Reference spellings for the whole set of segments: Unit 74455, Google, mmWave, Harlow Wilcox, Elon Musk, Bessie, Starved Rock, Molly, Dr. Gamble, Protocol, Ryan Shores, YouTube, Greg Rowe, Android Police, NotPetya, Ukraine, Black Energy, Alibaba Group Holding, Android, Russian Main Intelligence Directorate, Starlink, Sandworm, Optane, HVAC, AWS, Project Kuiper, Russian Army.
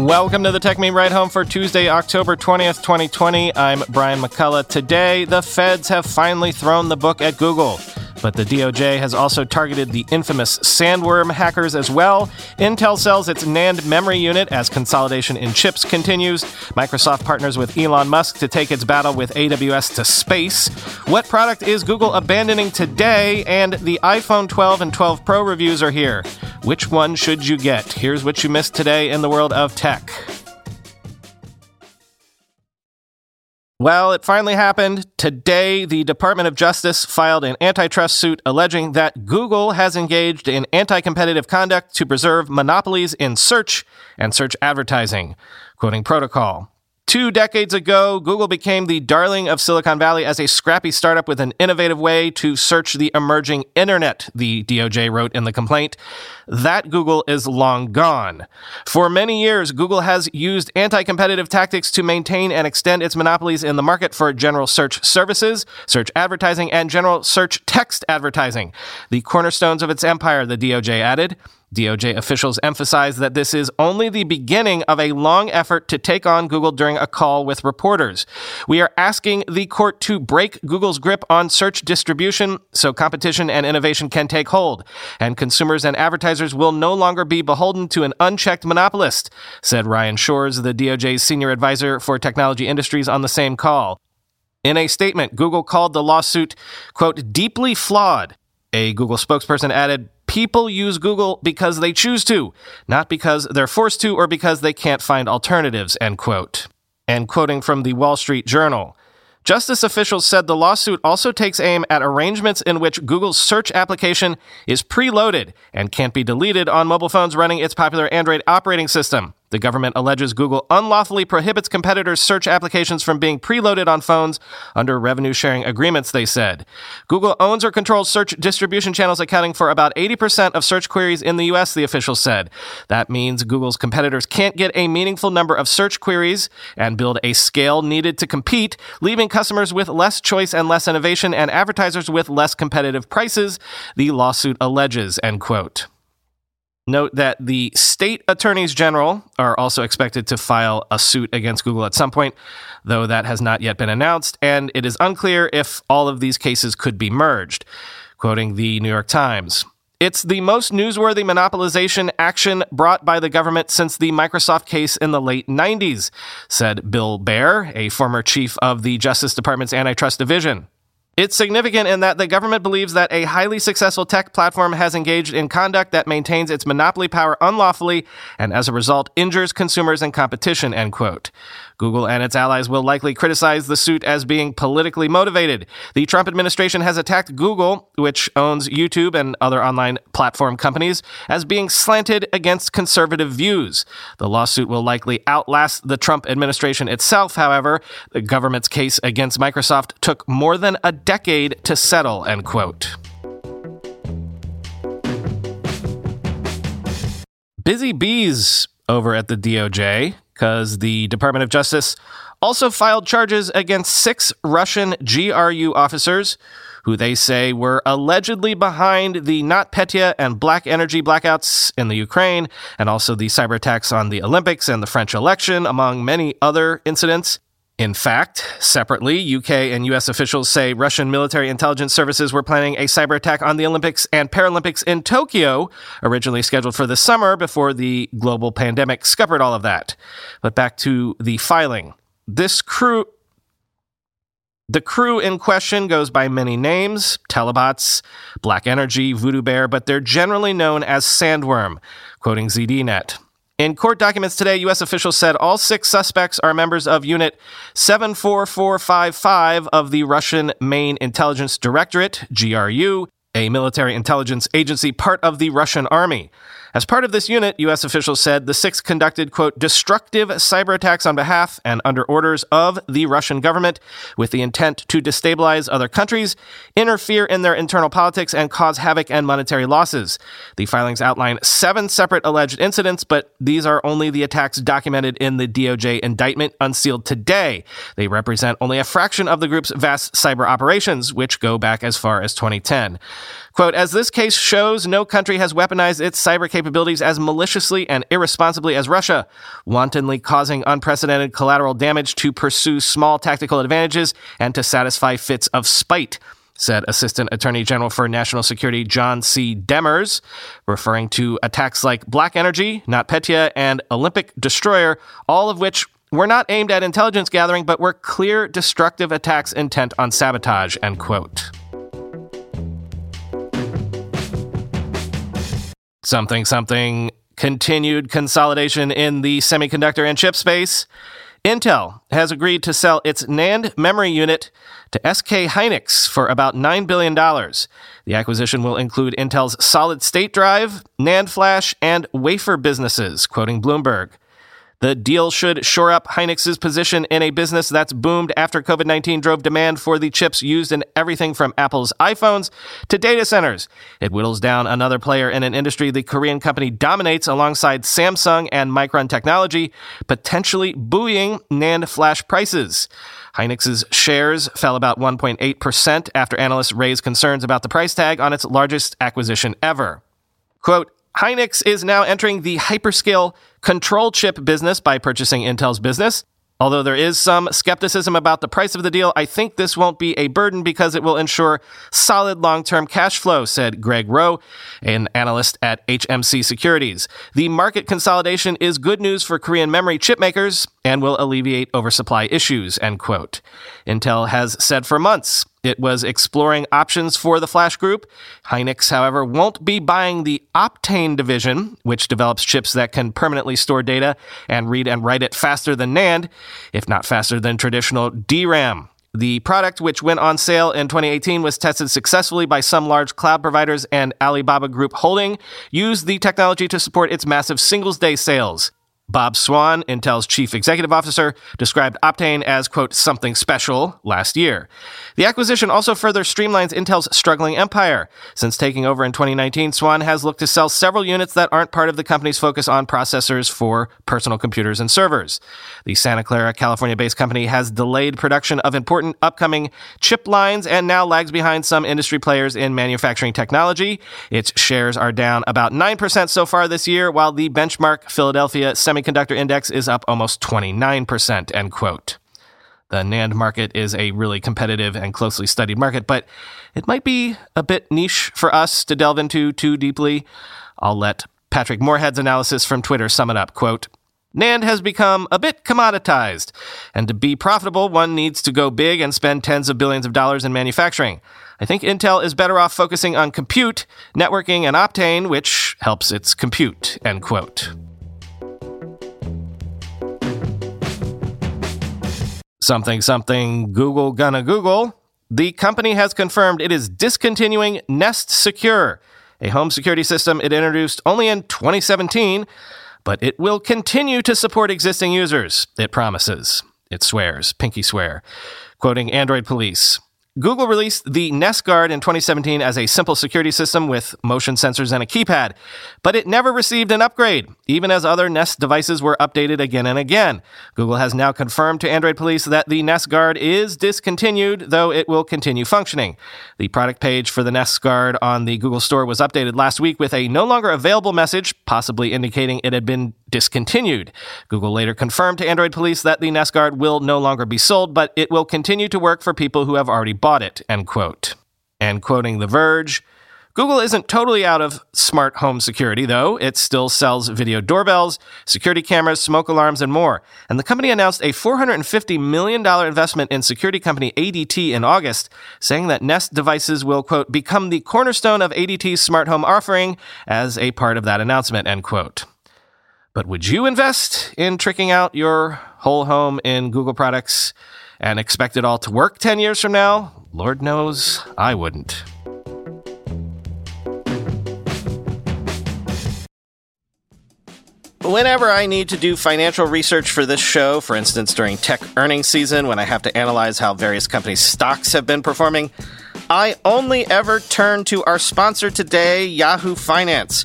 Welcome to the Tech Meme Ride Home for Tuesday, October 20th, 2020. I'm Brian McCullough. Today, the feds have finally thrown the book at Google, but the DOJ has also targeted the infamous Sandworm hackers as well. Intel sells its NAND memory unit as consolidation in chips continues. Microsoft partners with Elon Musk to take its battle with AWS to space. What product is Google abandoning today? And the iPhone 12 and 12 Pro reviews are here. Which one should you get? Here's what you missed today in the world of tech. Well, it finally happened. Today, the Department of Justice filed an antitrust suit alleging that Google has engaged in anti-competitive conduct to preserve monopolies in search and search advertising, quoting Protocol. 2 decades ago, Google became the darling of Silicon Valley as a scrappy startup with an innovative way to search the emerging internet, the DOJ wrote in the complaint. That Google is long gone. For many years, Google has used anti-competitive tactics to maintain and extend its monopolies in the market for general search services, search advertising, and general search text advertising. The cornerstones of its empire, the DOJ added. DOJ officials emphasize that this is only the beginning of a long effort to take on Google during a call with reporters. We are asking the court to break Google's grip on search distribution so competition and innovation can take hold, and consumers and advertisers will no longer be beholden to an unchecked monopolist, said Ryan Shores, the DOJ's senior advisor for technology industries, on the same call. In a statement, Google called the lawsuit, quote, deeply flawed. A Google spokesperson added, people use Google because they choose to, not because they're forced to or because they can't find alternatives, end quote. And quoting from the Wall Street Journal, justice officials said the lawsuit also takes aim at arrangements in which Google's search application is preloaded and can't be deleted on mobile phones running its popular Android operating system. The government alleges Google unlawfully prohibits competitors' search applications from being preloaded on phones under revenue-sharing agreements, they said. Google owns or controls search distribution channels accounting for about 80% of search queries in the U.S., the officials said. That means Google's competitors can't get a meaningful number of search queries and build a scale needed to compete, leaving customers with less choice and less innovation and advertisers with less competitive prices, the lawsuit alleges, end quote. Note that the state attorneys general are also expected to file a suit against Google at some point, though that has not yet been announced, and it is unclear if all of these cases could be merged. Quoting the New York Times, it's the most newsworthy monopolization action brought by the government since the Microsoft case in the late 90s, said Bill Baer, a former chief of the Justice Department's Antitrust Division. It's significant in that the government believes that a highly successful tech platform has engaged in conduct that maintains its monopoly power unlawfully and, as a result, injures consumers and competition, end quote. Google and its allies will likely criticize the suit as being politically motivated. The Trump administration has attacked Google, which owns YouTube and other online platform companies, as being slanted against conservative views. The lawsuit will likely outlast the Trump administration itself, however. The government's case against Microsoft took more than a decade to settle, end quote. Busy bees over at the DOJ, because the Department of Justice also filed charges against 6 Russian GRU officers who they say were allegedly behind the NotPetya and Black Energy blackouts in the Ukraine, and also the cyber attacks on the Olympics and the French election, among many other incidents. In fact, separately, UK and US officials say Russian military intelligence services were planning a cyber attack on the Olympics and Paralympics in Tokyo, originally scheduled for the summer before the global pandemic scuppered all of that. But back to the filing. The crew in question goes by many names, Telebots, Black Energy, Voodoo Bear, but they're generally known as Sandworm, quoting ZDNet. In court documents today, U.S. officials said all 6 suspects are members of Unit 74455 of the Russian Main Intelligence Directorate, GRU, a military intelligence agency part of the Russian army. As part of this unit, U.S. officials said the six conducted, quote, destructive cyber attacks on behalf and under orders of the Russian government with the intent to destabilize other countries, interfere in their internal politics, and cause havoc and monetary losses. The filings outline seven separate alleged incidents, but these are only the attacks documented in the DOJ indictment unsealed today. They represent only a fraction of the group's vast cyber operations, which go back as far as 2010. Quote, as this case shows, no country has weaponized its cyber capabilities as maliciously and irresponsibly as Russia, wantonly causing unprecedented collateral damage to pursue small tactical advantages and to satisfy fits of spite, said Assistant Attorney General for National Security John C. Demers, referring to attacks like Black Energy, NotPetya, and Olympic Destroyer, all of which were not aimed at intelligence gathering, but were clear destructive attacks intent on sabotage, end quote. Something, continued consolidation in the semiconductor and chip space. Intel has agreed to sell its NAND memory unit to SK Hynix for about $9 billion. The acquisition will include Intel's solid-state drive, NAND flash, and wafer businesses, quoting Bloomberg. The deal should shore up Hynix's position in a business that's boomed after COVID-19 drove demand for the chips used in everything from Apple's iPhones to data centers. It whittles down another player in an industry the Korean company dominates alongside Samsung and Micron Technology, potentially buoying NAND flash prices. Hynix's shares fell about 1.8% after analysts raised concerns about the price tag on its largest acquisition ever. Quote, Hynix is now entering the hyperscale control chip business by purchasing Intel's business. Although there is some skepticism about the price of the deal, I think this won't be a burden because it will ensure solid long-term cash flow, said Greg Rowe, an analyst at HMC Securities. The market consolidation is good news for Korean memory chip makers and will alleviate oversupply issues, end quote. Intel has said for months it was exploring options for the flash group. Hynix, however, won't be buying the Optane division, which develops chips that can permanently store data and read and write it faster than NAND, if not faster than traditional DRAM. The product, which went on sale in 2018, was tested successfully by some large cloud providers, and Alibaba Group Holding used the technology to support its massive Singles Day sales. Bob Swan, Intel's chief executive officer, described Optane as, quote, something special last year. The acquisition also further streamlines Intel's struggling empire. Since taking over in 2019, Swan has looked to sell several units that aren't part of the company's focus on processors for personal computers and servers. The Santa Clara, California-based company has delayed production of important upcoming chip lines and now lags behind some industry players in manufacturing technology. Its shares are down about 9% so far this year, while the benchmark Philadelphia Semiconductor Index is up almost 29%, end quote. The NAND market is a really competitive and closely studied market, but it might be a bit niche for us to delve into too deeply. I'll let Patrick Moorhead's analysis from Twitter sum it up, quote, NAND has become a bit commoditized, and to be profitable, one needs to go big and spend tens of billions of dollars in manufacturing. I think Intel is better off focusing on compute, networking, and Optane, which helps its compute, end quote. Something, Google gonna Google. The company has confirmed it is discontinuing Nest Secure, a home security system it introduced only in 2017, but it will continue to support existing users, it promises. It swears, pinky swear. Quoting Android Police, Google released the Nest Guard in 2017 as a simple security system with motion sensors and a keypad, but it never received an upgrade, even as other Nest devices were updated again and again. Google has now confirmed to Android Police that the Nest Guard is discontinued, though it will continue functioning. The product page for the Nest Guard on the Google Store was updated last week with a no longer available message, possibly indicating it had been discontinued. Google later confirmed to Android Police that the Nest Guard will no longer be sold, but it will continue to work for people who have already bought it, end quote. And quoting The Verge, Google isn't totally out of smart home security, though. It still sells video doorbells, security cameras, smoke alarms, and more. And the company announced a $450 million investment in security company ADT in August, saying that Nest devices will, quote, become the cornerstone of ADT's smart home offering as a part of that announcement, end quote. But would you invest in tricking out your whole home in Google products and expect it all to work 10 years from now? Lord knows I wouldn't. whenever I need to do financial research for this show, for instance, during tech earnings season, when I have to analyze how various companies' stocks have been performing, I only ever turn to our sponsor today, Yahoo Finance.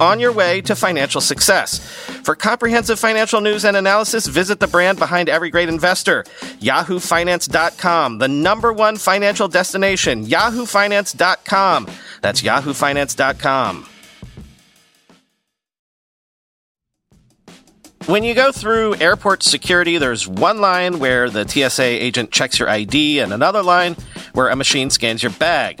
on your way to financial success. For comprehensive financial news and analysis, visit the brand behind every great investor, yahoofinance.com, the #1 financial destination, yahoofinance.com. That's yahoofinance.com. When you go through airport security, there's one line where the TSA agent checks your ID and another line where a machine scans your bag.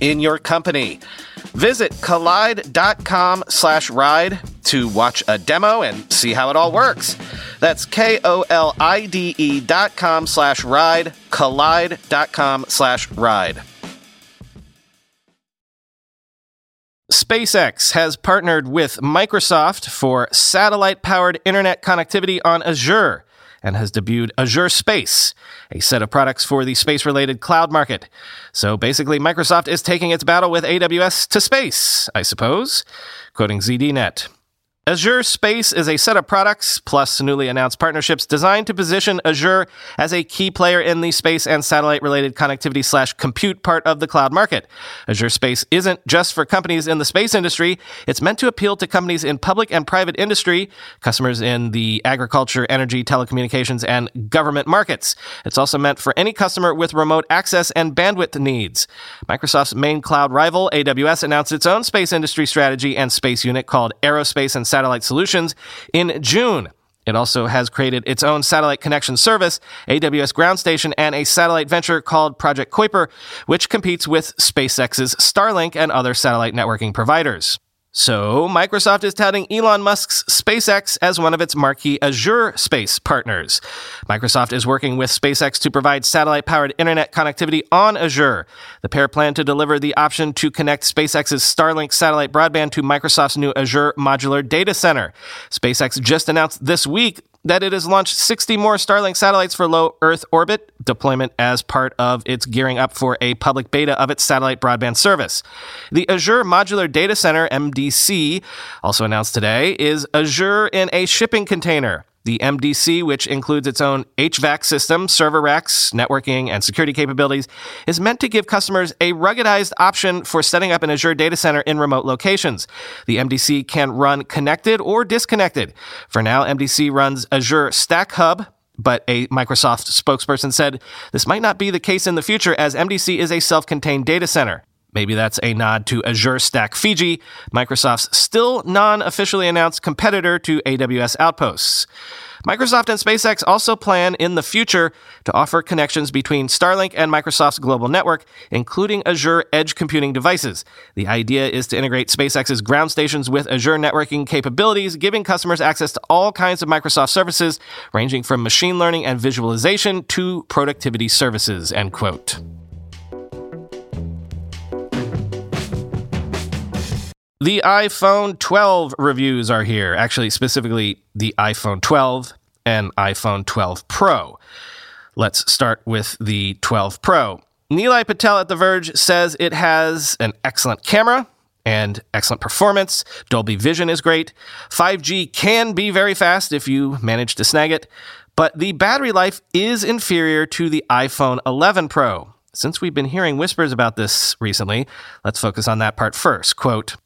in your company. Visit collide.com/ride to watch a demo and see how it all works. That's KOLIDE.com/ride, collide.com/ride. SpaceX has partnered with Microsoft for satellite-powered internet connectivity on Azure and has debuted Azure Space, a set of products for the space-related cloud market. So basically, Microsoft is taking its battle with AWS to space, I suppose. Quoting ZDNet. Azure Space is a set of products, plus newly announced partnerships, designed to position Azure as a key player in the space and satellite-related connectivity/compute part of the cloud market. Azure Space isn't just for companies in the space industry. It's meant to appeal to companies in public and private industry, customers in the agriculture, energy, telecommunications, and government markets. It's also meant for any customer with remote access and bandwidth needs. Microsoft's main cloud rival, AWS, announced its own space industry strategy and space unit called Aerospace and Satellite Solutions in June. It also has created its own satellite connection service, AWS Ground Station, and a satellite venture called Project Kuiper, which competes with SpaceX's Starlink and other satellite networking providers. So, Microsoft is touting Elon Musk's SpaceX as one of its marquee Azure Space partners. Microsoft is working with SpaceX to provide satellite-powered internet connectivity on Azure. The pair plan to deliver the option to connect SpaceX's Starlink satellite broadband to Microsoft's new Azure Modular Data Center. SpaceX just announced this week that it has launched 60 more Starlink satellites for low Earth orbit deployment as part of its gearing up for a public beta of its satellite broadband service. The Azure Modular Data Center, MDC, also announced today, is Azure in a shipping container. The MDC, which includes its own HVAC system, server racks, networking, and security capabilities, is meant to give customers a ruggedized option for setting up an Azure data center in remote locations. The MDC can run connected or disconnected. For now, MDC runs Azure Stack Hub, but a Microsoft spokesperson said this might not be the case in the future as MDC is a self-contained data center. Maybe that's a nod to Azure Stack Fiji, Microsoft's still non-officially announced competitor to AWS Outposts. Microsoft and SpaceX also plan in the future to offer connections between Starlink and Microsoft's global network, including Azure Edge computing devices. The idea is to integrate SpaceX's ground stations with Azure networking capabilities, giving customers access to all kinds of Microsoft services, ranging from machine learning and visualization to productivity services, end quote. The iPhone 12 reviews are here. Actually, specifically, the iPhone 12 and iPhone 12 Pro. Let's start with the 12 Pro. Neelai Patel at The Verge says it has an excellent camera and excellent performance. Dolby Vision is great. 5G can be very fast if you manage to snag it, but the battery life is inferior to the iPhone 11 Pro. Since we've been hearing whispers about this recently, let's focus on that part first. Quote,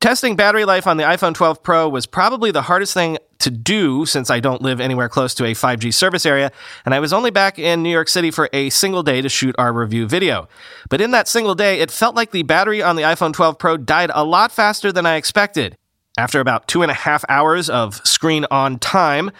testing battery life on the iPhone 12 Pro was probably the hardest thing to do since I don't live anywhere close to a 5G service area, and I was only back in New York City for a single day to shoot our review video. But in that single day, it felt like the battery on the iPhone 12 Pro died a lot faster than I expected. After about 2.5 hours of screen on time,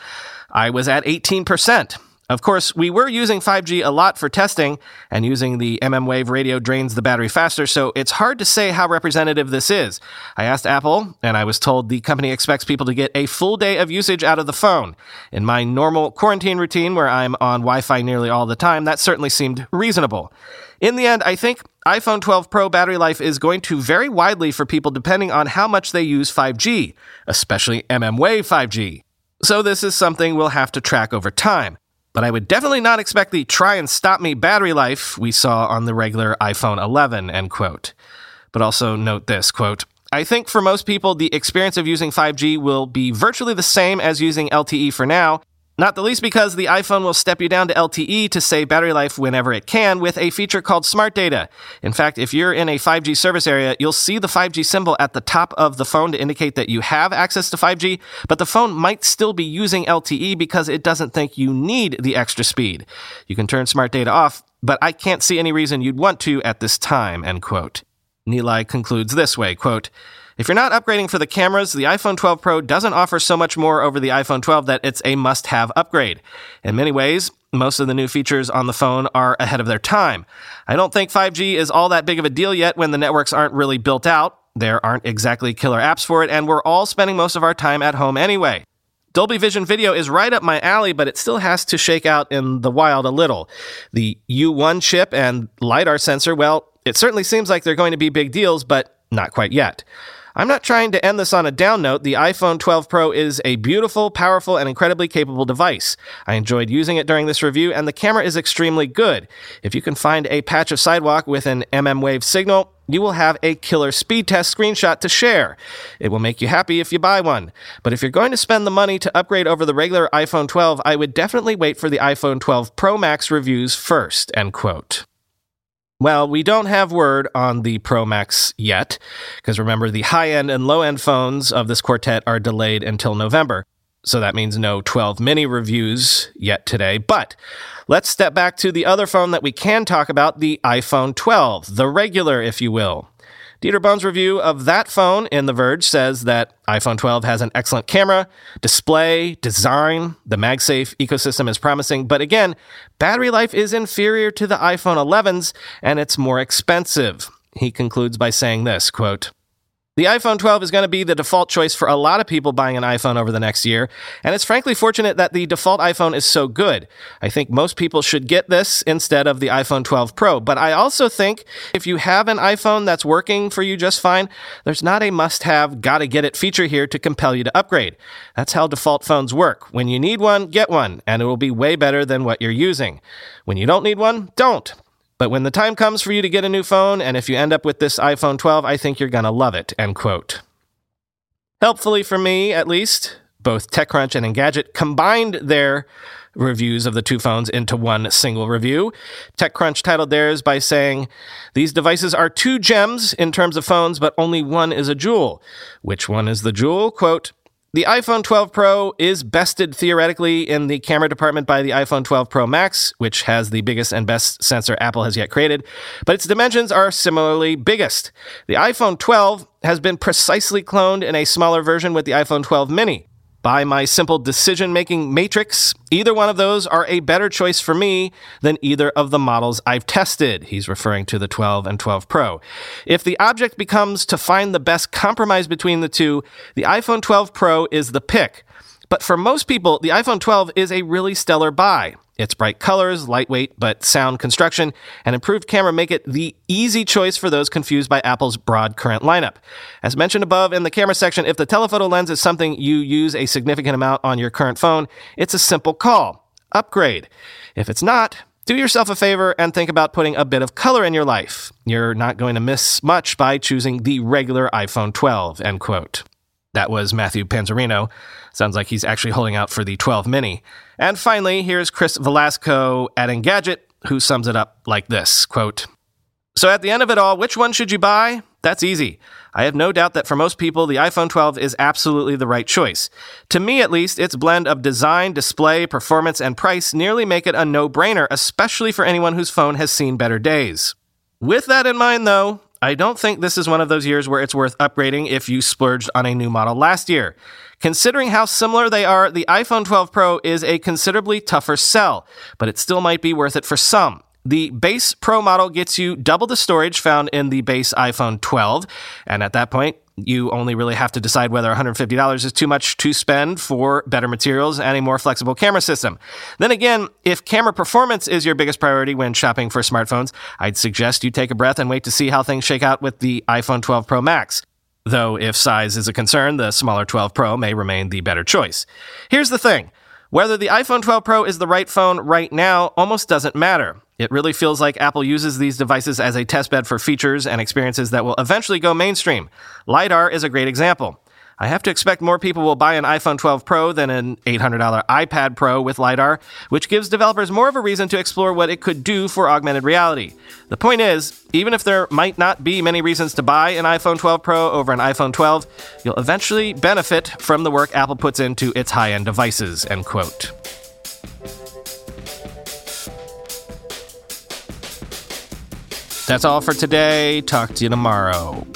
I was at 18%. Of course, we were using 5G a lot for testing, and using the mmWave radio drains the battery faster, so it's hard to say how representative this is. I asked Apple, and I was told the company expects people to get a full day of usage out of the phone. In my normal quarantine routine, where I'm on Wi-Fi nearly all the time, that certainly seemed reasonable. In the end, I think iPhone 12 Pro battery life is going to vary widely for people depending on how much they use 5G, especially mmWave 5G. So this is something we'll have to track over time. But I would definitely not expect the try-and-stop-me battery life we saw on the regular iPhone 11, end quote. But also note this, quote, I think for most people, the experience of using 5G will be virtually the same as using LTE for now, not the least because the iPhone will step you down to LTE to save battery life whenever it can with a feature called Smart Data. In fact, if you're in a 5G service area, you'll see the 5G symbol at the top of the phone to indicate that you have access to 5G, but the phone might still be using LTE because it doesn't think you need the extra speed. You can turn Smart Data off, but I can't see any reason you'd want to at this time, end quote. Neelai concludes this way, quote, if you're not upgrading for the cameras, the iPhone 12 Pro doesn't offer so much more over the iPhone 12 that it's a must-have upgrade. In many ways, most of the new features on the phone are ahead of their time. I don't think 5G is all that big of a deal yet when the networks aren't really built out, there aren't exactly killer apps for it, and we're all spending most of our time at home anyway. Dolby Vision video is right up my alley, but it still has to shake out in the wild a little. The U1 chip and LiDAR sensor, well, it certainly seems like they're going to be big deals, but not quite yet. I'm not trying to end this on a down note. The iPhone 12 Pro is a beautiful, powerful, and incredibly capable device. I enjoyed using it during this review, and the camera is extremely good. If you can find a patch of sidewalk with an mmWave signal, you will have a killer speed test screenshot to share. It will make you happy if you buy one. But if you're going to spend the money to upgrade over the regular iPhone 12, I would definitely wait for the iPhone 12 Pro Max reviews first, end quote. Well, we don't have word on the Pro Max yet, because remember, the high-end and low-end phones of this quartet are delayed until November, so that means no 12 mini reviews yet today. But let's step back to the other phone that we can talk about, the iPhone 12, the regular, if you will. Dieter Bohn's review of that phone in The Verge says that iPhone 12 has an excellent camera, display, design, the MagSafe ecosystem is promising, but again, battery life is inferior to the iPhone 11's, and it's more expensive. He concludes by saying this, quote, the iPhone 12 is going to be the default choice for a lot of people buying an iPhone over the next year, and it's frankly fortunate that the default iPhone is so good. I think most people should get this instead of the iPhone 12 Pro, but I also think if you have an iPhone that's working for you just fine, there's not a must-have, gotta-get-it feature here to compel you to upgrade. That's how default phones work. When you need one, get one, and it will be way better than what you're using. When you don't need one, don't. But when the time comes for you to get a new phone, and if you end up with this iPhone 12, I think you're going to love it, end quote. Helpfully for me, at least, both TechCrunch and Engadget combined their reviews of the two phones into one single review. TechCrunch titled theirs by saying, these devices are two gems in terms of phones, but only one is a jewel. Which one is the jewel? Quote, the iPhone 12 Pro is bested theoretically in the camera department by the iPhone 12 Pro Max, which has the biggest and best sensor Apple has yet created, but its dimensions are similarly biggest. The iPhone 12 has been precisely cloned in a smaller version with the iPhone 12 mini. By my simple decision-making matrix, either one of those are a better choice for me than either of the models I've tested. He's referring to the 12 and 12 Pro. If the object becomes to find the best compromise between the two, the iPhone 12 Pro is the pick. But for most people, the iPhone 12 is a really stellar buy. Its bright colors, lightweight but sound construction, and improved camera make it the easy choice for those confused by Apple's broad current lineup. As mentioned above in the camera section, if the telephoto lens is something you use a significant amount on your current phone, it's a simple call. Upgrade. If it's not, do yourself a favor and think about putting a bit of color in your life. You're not going to miss much by choosing the regular iPhone 12, end quote. That was Matthew Panzerino. Sounds like he's actually holding out for the 12 mini. And finally, here's Chris Velasco at Engadget, who sums it up like this, quote, "So at the end of it all, which one should you buy? That's easy. I have no doubt that for most people, the iPhone 12 is absolutely the right choice. To me, at least, its blend of design, display, performance, and price nearly make it a no-brainer, especially for anyone whose phone has seen better days. With that in mind, though, I don't think this is one of those years where it's worth upgrading if you splurged on a new model last year. Considering how similar they are, the iPhone 12 Pro is a considerably tougher sell, but it still might be worth it for some. The base Pro model gets you double the storage found in the base iPhone 12, and at that point, you only really have to decide whether $150 is too much to spend for better materials and a more flexible camera system. Then again, if camera performance is your biggest priority when shopping for smartphones, I'd suggest you take a breath and wait to see how things shake out with the iPhone 12 Pro Max. Though if size is a concern, the smaller 12 Pro may remain the better choice. Here's the thing. Whether the iPhone 12 Pro is the right phone right now almost doesn't matter. It really feels like Apple uses these devices as a testbed for features and experiences that will eventually go mainstream. LiDAR is a great example. I have to expect more people will buy an iPhone 12 Pro than an $800 iPad Pro with LiDAR, which gives developers more of a reason to explore what it could do for augmented reality. The point is, even if there might not be many reasons to buy an iPhone 12 Pro over an iPhone 12, you'll eventually benefit from the work Apple puts into its high-end devices, end quote. That's all for today. Talk to you tomorrow.